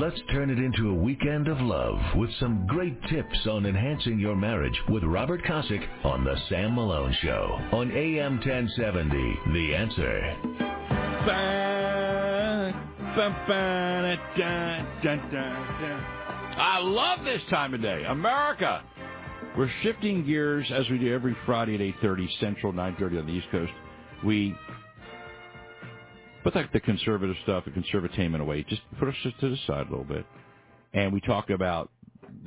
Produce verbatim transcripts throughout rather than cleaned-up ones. Let's turn it into a weekend of love with some great tips on enhancing your marriage with Robert Kosick on The Sam Malone Show on A M ten seventy, The Answer. I love this time of day. America! We're shifting gears as we do every Friday at eight thirty Central, nine thirty on the East Coast. We put like the conservative stuff, the conservatainment away, just put us to the side a little bit. And we talk about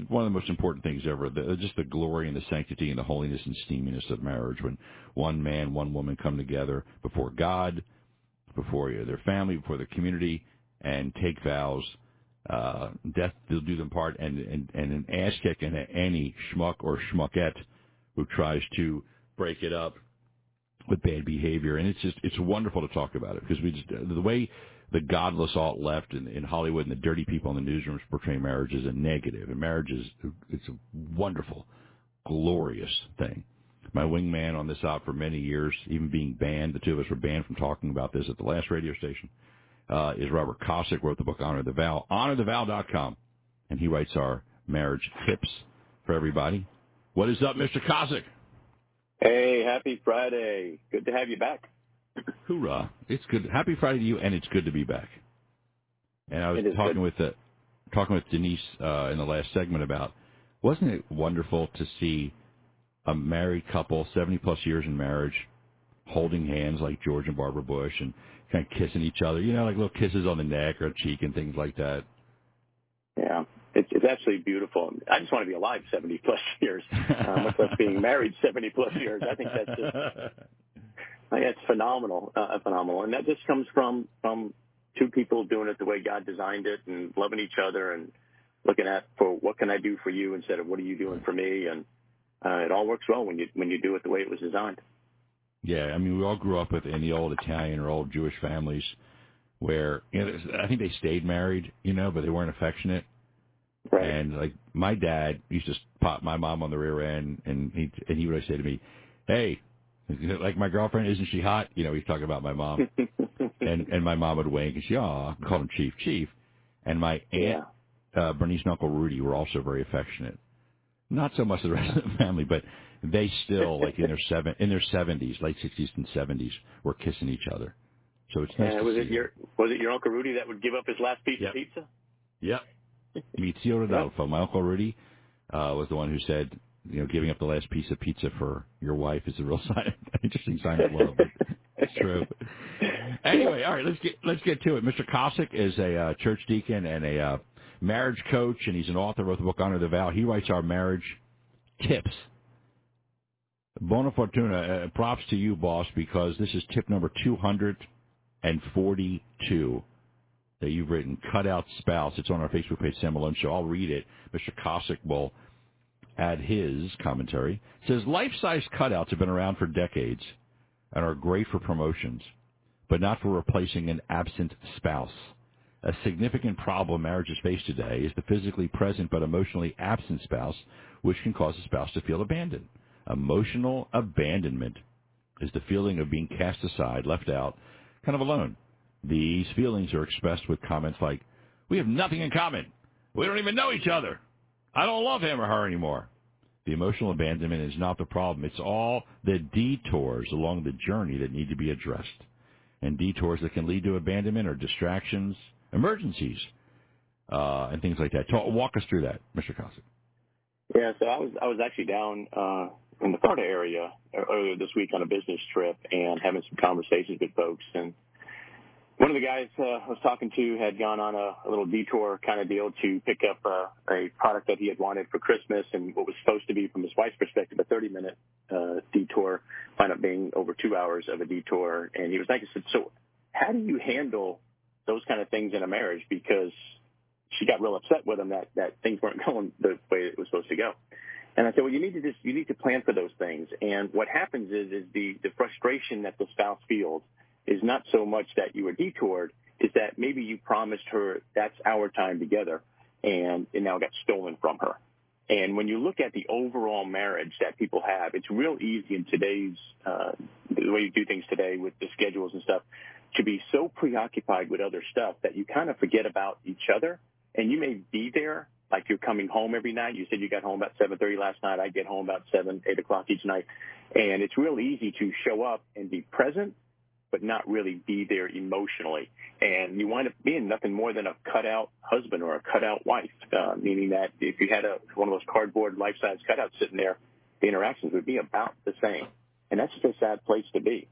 one of the most important things ever, the, just the glory and the sanctity and the holiness and steaminess of marriage. When one man, one woman come together before God, before their family, before their community, and take vows. Uh, death, they'll do them part, and, and, and an ass kick and any schmuck or schmuckette who tries to break it up with bad behavior. And it's just, it's wonderful to talk about it, because we just, the way the godless alt left in, in Hollywood and the dirty people in the newsrooms portray marriage as a negative, and marriage is, it's a wonderful, glorious thing. My wingman on this out for many years, even being banned, the two of us were banned from talking about this at the last radio station. Uh, is Robert Kosick, wrote the book Honor the Vow, honor the vow dot com. And he writes our marriage tips for everybody. What is up, Mister Kosick? Hey, happy Friday. Good to have you back. Hoorah. It's good. Happy Friday to you, and it's good to be back. And I was talking with, uh, talking with Denise uh, in the last segment about, wasn't it wonderful to see a married couple, seventy-plus years in marriage, holding hands like George and Barbara Bush, and kind of kissing each other, you know, like little kisses on the neck or cheek and things like that. Yeah, it's, it's absolutely beautiful. I just want to be alive seventy-plus years, uh, much less being married seventy-plus years. I think that's just, I think that's phenomenal, uh, phenomenal. And that just comes from, from two people doing it the way God designed it and loving each other and looking at for what can I do for you instead of what are you doing for me. And uh, it all works well when you when you do it the way it was designed. Yeah, I mean, we all grew up with in the old Italian or old Jewish families where, you know, I think they stayed married, you know, but they weren't affectionate. Right. And, like, my dad used to pop my mom on the rear end, and he, and he would say to me, hey, like, my girlfriend, isn't she hot? You know, he's talking about my mom. and and my mom would wink, and she, aw, called him Chief, Chief. And my aunt, yeah. uh, Bernice and Uncle Rudy were also very affectionate. Not so much the rest of the family, but they still, like, in their seven in their seventies, late sixties and seventies, were kissing each other. So it's nice. And was to it see your them. Was it your Uncle Rudy that would give up his last piece yep. of pizza? Yep. Mizio Rodolfo. My Uncle Rudy uh, was the one who said, you know, giving up the last piece of pizza for your wife is a real sign, interesting sign of love. It's true. Anyway, all right, let's get let's get to it. Mister Kosick is a uh, church deacon and a uh, marriage coach, and he's an author, wrote the book Honor the Vow. He writes our marriage tips. Bona Fortuna, uh, props to you, boss, because this is tip number two hundred forty-two that you've written, Cut Out Spouse. It's on our Facebook page, Sam Malone Show. I'll read it. Mister Kosick will add his commentary. It says, life-size cutouts have been around for decades and are great for promotions, but not for replacing an absent spouse. A significant problem marriages face today is the physically present but emotionally absent spouse, which can cause a spouse to feel abandoned. Emotional abandonment is the feeling of being cast aside, left out, kind of alone. These feelings are expressed with comments like, we have nothing in common. We don't even know each other. I don't love him or her anymore. The emotional abandonment is not the problem. It's all the detours along the journey that need to be addressed, and detours that can lead to abandonment or distractions, emergencies, uh, and things like that. Talk, walk us through that, Mister Kosick. Yeah, so I was I was actually down uh, in the Florida area earlier this week on a business trip and having some conversations with folks. And one of the guys uh, I was talking to had gone on a, a little detour kind of deal to pick up uh, a product that he had wanted for Christmas, and what was supposed to be, from his wife's perspective, a thirty-minute uh, detour wound up being over two hours of a detour. And he was like, I said, so how do you handle those kind of things in a marriage? Because she got real upset with him that, that things weren't going the way it was supposed to go. And I said, well, you need to just, you need to plan for those things. And what happens is, is the, the frustration that the spouse feels is not so much that you were detoured, is that maybe you promised her that's our time together, and it now got stolen from her. And when you look at the overall marriage that people have, it's real easy in today's, uh, the way you do things today with the schedules and stuff, to be so preoccupied with other stuff that you kind of forget about each other and you may be there, like you're coming home every night. You said you got home about seven thirty last night. I get home about seven, eight o'clock each night. And it's real easy to show up and be present but not really be there emotionally. And you wind up being nothing more than a cutout husband or a cutout wife, uh, meaning that if you had a one of those cardboard life-size cutouts sitting there, the interactions would be about the same. And that's just a sad place to be.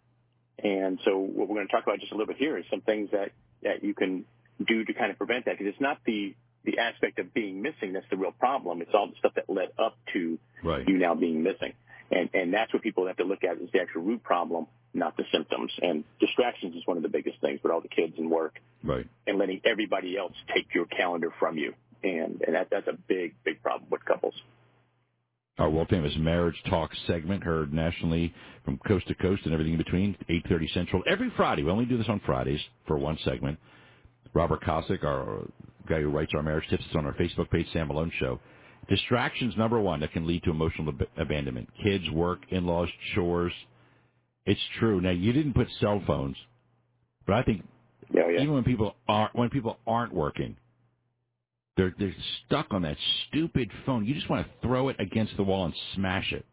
And so what we're going to talk about just a little bit here is some things that, that you can do to kind of prevent that, because it's not the, the aspect of being missing that's the real problem. It's all the stuff that led up to right. you now being missing. And, and that's what people have to look at is the actual root problem, not the symptoms. And distractions is one of the biggest things with all the kids and work. Right. And letting everybody else take your calendar from you. And, and that, that's a big, big problem with couples. Our world-famous Marriage Talk segment, heard nationally from coast to coast and everything in between, eight thirty Central every Friday. We only do this on Fridays for one segment. Robert Kosick, our guy who writes our marriage tips, is on our Facebook page, Sam Malone Show. Distractions, number one, that can lead to emotional ab- abandonment. Kids, work, in-laws, chores. It's true. Now, you didn't put cell phones, but I think yeah, yeah. even when people aren't when people aren't working, they're they're stuck on that stupid phone. You just want to throw it against the wall and smash it.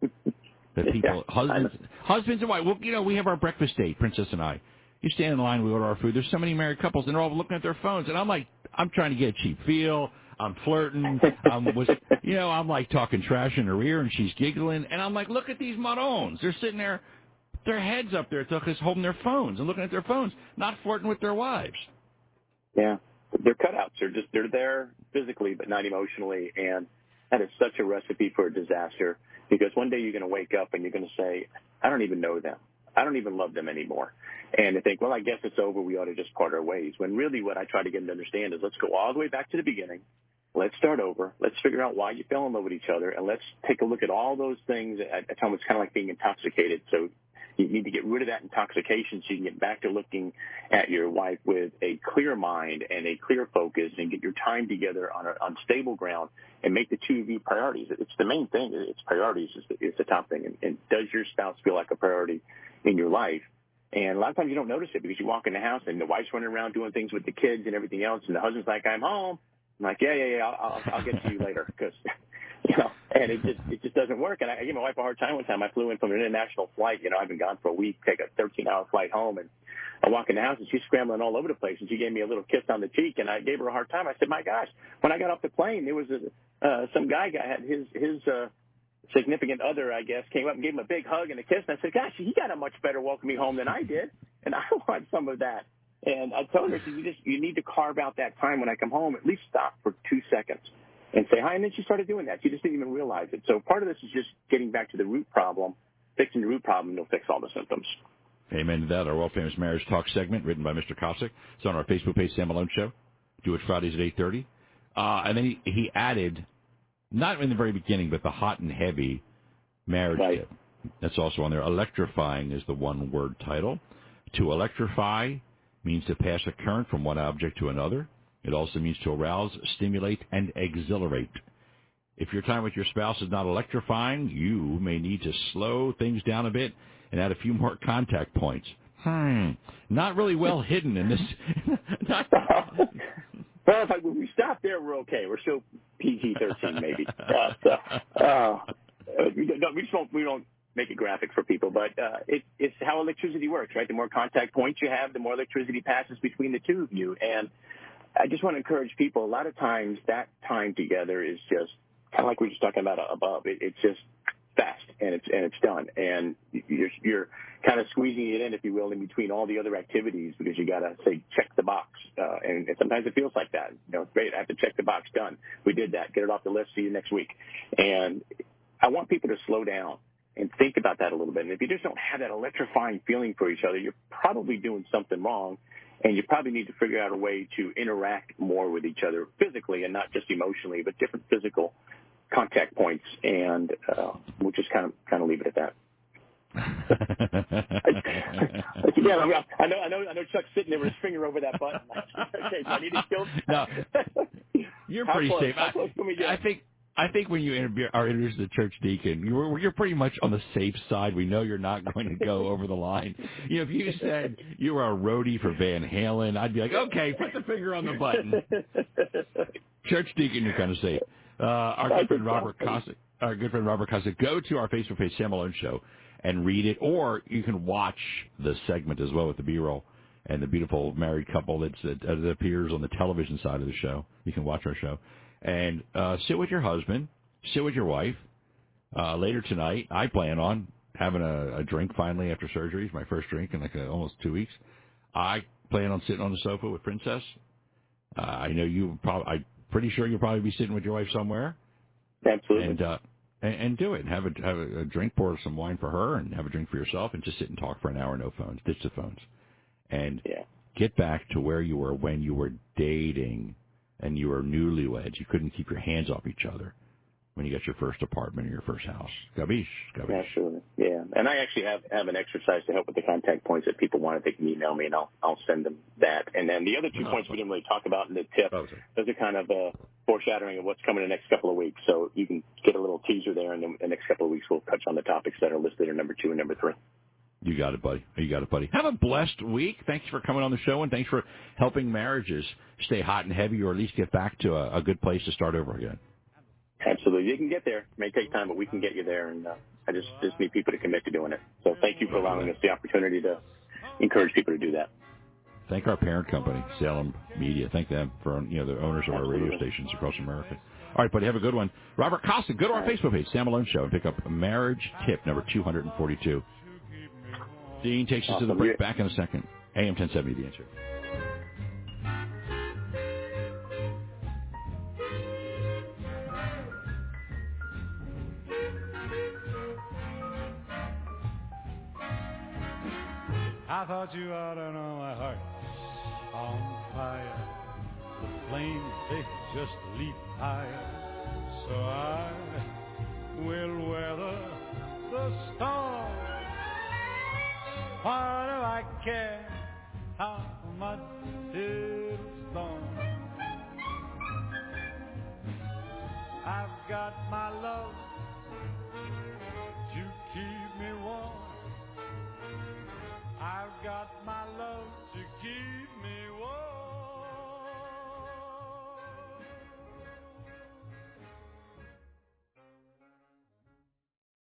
The people, yeah. husbands, husbands and wives. Well, you know, we have our breakfast date, Princess and I. You stand in line, we order our food. There's so many married couples, and they're all looking at their phones. And I'm like, I'm trying to get a cheap feel. I'm flirting. I'm, was, you know, I'm like talking trash in her ear, and she's giggling. And I'm like, look at these Maroons. They're sitting there. Their heads up there, just holding their phones and looking at their phones, not flirting with their wives. Yeah, they're cutouts. They're just they're there physically, but not emotionally, and that is such a recipe for a disaster. Because one day you're going to wake up and you're going to say, I don't even know them. I don't even love them anymore. And they think, well, I guess it's over. We ought to just part our ways. When really, what I try to get them to understand is, let's go all the way back to the beginning. Let's start over. Let's figure out why you fell in love with each other, and let's take a look at all those things. I, I tell them it's kind of like being intoxicated. So you need to get rid of that intoxication so you can get back to looking at your wife with a clear mind and a clear focus and get your time together on, a, on stable ground and make the two of you priorities. It's the main thing. It's priorities is the, is the top thing. And, and does your spouse feel like a priority in your life? And a lot of times you don't notice it because you walk in the house and the wife's running around doing things with the kids and everything else, and the husband's like, I'm home. I'm like, yeah, yeah, yeah, I'll, I'll, I'll get to you later because – You know, and it just it just doesn't work. And I gave my wife a hard time one time. I flew in from an international flight. You know, I've been gone for a week, take a thirteen-hour flight home. And I walk in the house, and she's scrambling all over the place. And she gave me a little kiss on the cheek, and I gave her a hard time. I said, my gosh, when I got off the plane, there was a, uh, some guy, guy had his, his – uh significant other, I guess, came up and gave him a big hug and a kiss. And I said, gosh, he got a much better welcome me home than I did, and I want some of that. And I told her, you just you need to carve out that time when I come home. At least stop for two seconds. And say hi, and then she started doing that. She just didn't even realize it. So part of this is just getting back to the root problem, fixing the root problem, and it'll fix all the symptoms. Amen to that. Our world-famous Marriage Talk segment, written by Mister Kosick. It's on our Facebook page, Sam Malone Show. Do it Fridays at eight thirty. Uh, and then he, he added, not in the very beginning, but the hot and heavy marriage right. tip. That's also on there. Electrifying is the one-word title. To electrify means to pass a current from one object to another. It also means to arouse, stimulate, and exhilarate. If your time with your spouse is not electrifying, you may need to slow things down a bit and add a few more contact points. Hmm. Not really well hidden in this. Not... Well, if I, when we stop there, we're okay. We're still P G thirteen, maybe. Uh, so, uh, we don't, we just don't, we don't make it graphic for people, but uh, it, it's how electricity works, right? The more contact points you have, the more electricity passes between the two of you. And I just want to encourage people. A lot of times that time together is just kind of like we were just talking about above. It, it's just fast, and it's and it's done. And you're, you're kind of squeezing it in, if you will, in between all the other activities because you got to, say, check the box. Uh, and, and sometimes it feels like that. You know, it's great. I have to check the box. Done. We did that. Get it off the list. See you next week. And I want people to slow down and think about that a little bit. And if you just don't have that electrifying feeling for each other, you're probably doing something wrong. And you probably need to figure out a way to interact more with each other physically and not just emotionally, but different physical contact points. And uh, we'll just kind of kind of leave it at that. yeah, I know, I know, I know. Chuck's sitting there with his finger over that button. Okay, do I need to kill? No, you're How pretty close? safe. How close can we get? I think. I think when you interview, are introduced to the church deacon, you're, you're pretty much on the safe side. We know you're not going to go over the line. You know, if you said you were a roadie for Van Halen, I'd be like, okay, put the finger on the button. church deacon, you're going to say. Uh, our good friend Robert Kosick, our good friend Robert Kosick, go to our Facebook page, Sam Malone Show, and read it. Or you can watch the segment as well with the B-roll and the beautiful married couple that's, that appears on the television side of the show. You can watch our show. And uh, sit with your husband, sit with your wife. Uh, later tonight, I plan on having a, a drink finally after surgery, my first drink in like a, almost two weeks. I plan on sitting on the sofa with Princess. Uh, I know you probably, I'm pretty sure you'll probably be sitting with your wife somewhere. Absolutely. And uh, and, and do it. Have a have a drink, pour some wine for her, and have a drink for yourself, and just sit and talk for an hour, no phones, ditch the phones, and yeah. Get back to where you were when you were dating and you were newlyweds. You couldn't keep your hands off each other when you got your first apartment or your first house. Gabish, gabish. Absolutely, yeah. And I actually have, have an exercise to help with the contact points that people want. If they can email me, and I'll I'll send them that. And then the other two oh, points sorry. we didn't really talk about in the tip, oh, those are kind of a foreshadowing of what's coming in the next couple of weeks. So you can get a little teaser there, and then the next couple of weeks we'll touch on the topics that are listed in number two and number three. You got it, buddy. You got it, buddy. Have a blessed week. Thanks for coming on the show, and thanks for helping marriages stay hot and heavy, or at least get back to a, a good place to start over again. Absolutely. You can get there. It may take time, but we can get you there, and uh, I just, just need people to commit to doing it. So thank you for allowing us the opportunity to encourage people to do that. Thank our parent company, Salem Media. Thank them for, you know, the owners of Absolutely. our radio stations across America. All right, buddy, have a good one. Robert Kosick, go to our Facebook page, Sam Malone Show, and pick up Marriage Tip number two forty-two. Dean takes awesome. us to the break. Back in a second. A M ten seventy, The Answer. I thought you ought to know my heart's on fire. The flames, they just leap higher. So I will weather the storm. Why do I care how much it'll storm? I've got my love to keep me warm. I've got my love to give.